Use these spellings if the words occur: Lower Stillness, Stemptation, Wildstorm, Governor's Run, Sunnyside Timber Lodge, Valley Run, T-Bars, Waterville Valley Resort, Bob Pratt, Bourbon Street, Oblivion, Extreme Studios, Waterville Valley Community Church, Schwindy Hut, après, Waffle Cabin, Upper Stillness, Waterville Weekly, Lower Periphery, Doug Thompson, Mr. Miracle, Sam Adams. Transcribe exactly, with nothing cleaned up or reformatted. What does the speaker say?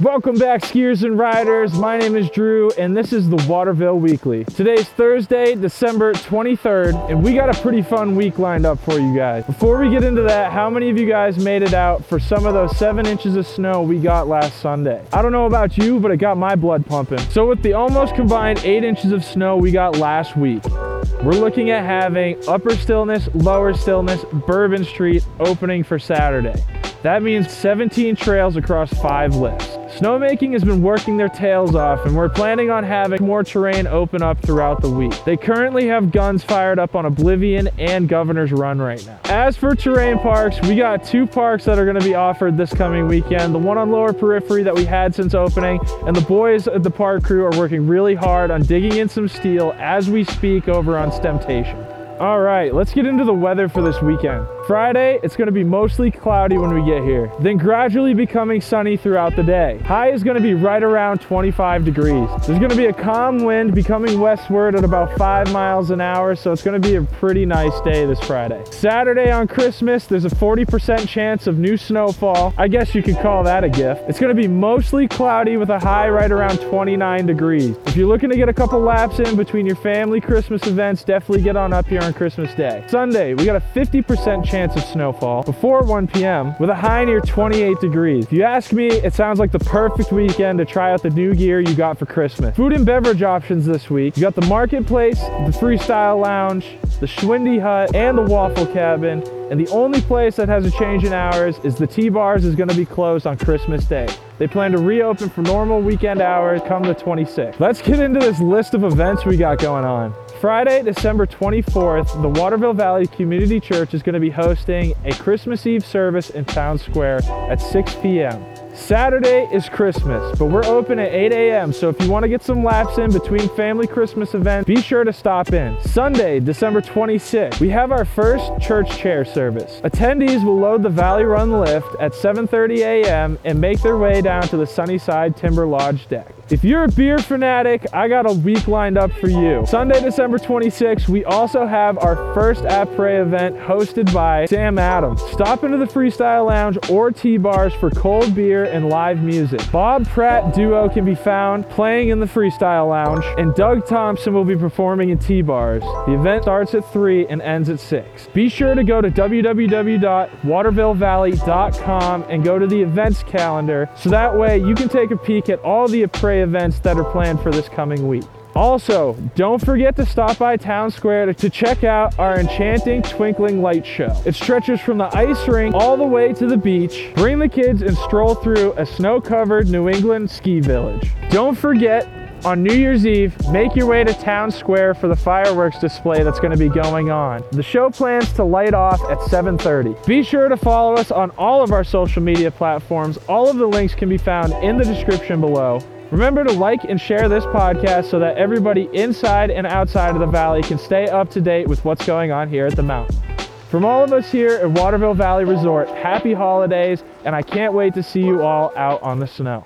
Welcome back, skiers and riders. My name is Drew, and this is the Waterville Weekly. Today's Thursday, December twenty-third, and we got a pretty fun week lined up for you guys. Before we get into that, how many of you guys made it out for some of those seven inches of snow we got last Sunday? I don't know about you, but it got my blood pumping. So with the almost combined eight inches of snow we got last week, we're looking at having Upper Stillness, Lower Stillness, Bourbon Street opening for Saturday. That means seventeen trails across five lifts. Snowmaking has been working their tails off, and we're planning on having more terrain open up throughout the week. They currently have guns fired up on Oblivion and Governor's Run right now. As for terrain parks, we got two parks that are going to be offered this coming weekend. The one on Lower Periphery that we had since opening, and the boys at the park crew are working really hard on digging in some steel as we speak over on Stemptation. All right, let's get into the weather for this weekend. Friday, it's gonna be mostly cloudy when we get here, then gradually becoming sunny throughout the day. High is gonna be right around twenty-five degrees. There's gonna be a calm wind becoming westward at about five miles an hour, so it's gonna be a pretty nice day this Friday. Saturday on Christmas, there's a forty percent chance of new snowfall. I guess you could call that a gift. It's gonna be mostly cloudy with a high right around twenty-nine degrees. If you're looking to get a couple laps in between your family Christmas events, definitely get on up here on Christmas Day. Sunday, we got a fifty percent chance of snowfall before one p m with a high near twenty-eight degrees. If you ask me, it sounds like the perfect weekend to try out the new gear you got for Christmas. Food and beverage options this week. You got the Marketplace, the Freestyle Lounge, the Schwindy Hut, and the Waffle Cabin. And the only place that has a change in hours is the T-Bars is gonna be closed on Christmas Day. They plan to reopen for normal weekend hours come the twenty-sixth. Let's get into this list of events we got going on. Friday, December twenty-fourth, the Waterville Valley Community Church is going to be hosting a Christmas Eve service in Town Square at six p m Saturday is Christmas, but we're open at eight a m, so if you want to get some laps in between family Christmas events, be sure to stop in. Sunday, December twenty-sixth, we have our first church chair service. Attendees will load the Valley Run lift at seven thirty a m and make their way down to the Sunnyside Timber Lodge deck. If you're a beer fanatic, I got a week lined up for you. Sunday, December twenty-sixth, we also have our first après event hosted by Sam Adams. Stop into the Freestyle Lounge or T-Bars for cold beer and live music. Bob Pratt duo can be found playing in the Freestyle Lounge, and Doug Thompson will be performing in T-Bars. The event starts at three and ends at six. Be sure to go to w w w dot waterville valley dot com and go to the events calendar, so that way you can take a peek at all the après events that are planned for this coming week. Also, don't forget to stop by Town Square to, to check out our enchanting twinkling light show. It stretches from the ice rink all the way to the beach. Bring the kids and stroll through a snow-covered New England ski village. Don't forget, on New Year's Eve, make your way to Town Square for the fireworks display that's gonna be going on. The show plans to light off at seven thirty. Be sure to follow us on all of our social media platforms. All of the links can be found in the description below. Remember to like and share this podcast so that everybody inside and outside of the valley can stay up to date with what's going on here at the mountain. From all of us here at Waterville Valley Resort, happy holidays, and I can't wait to see you all out on the snow.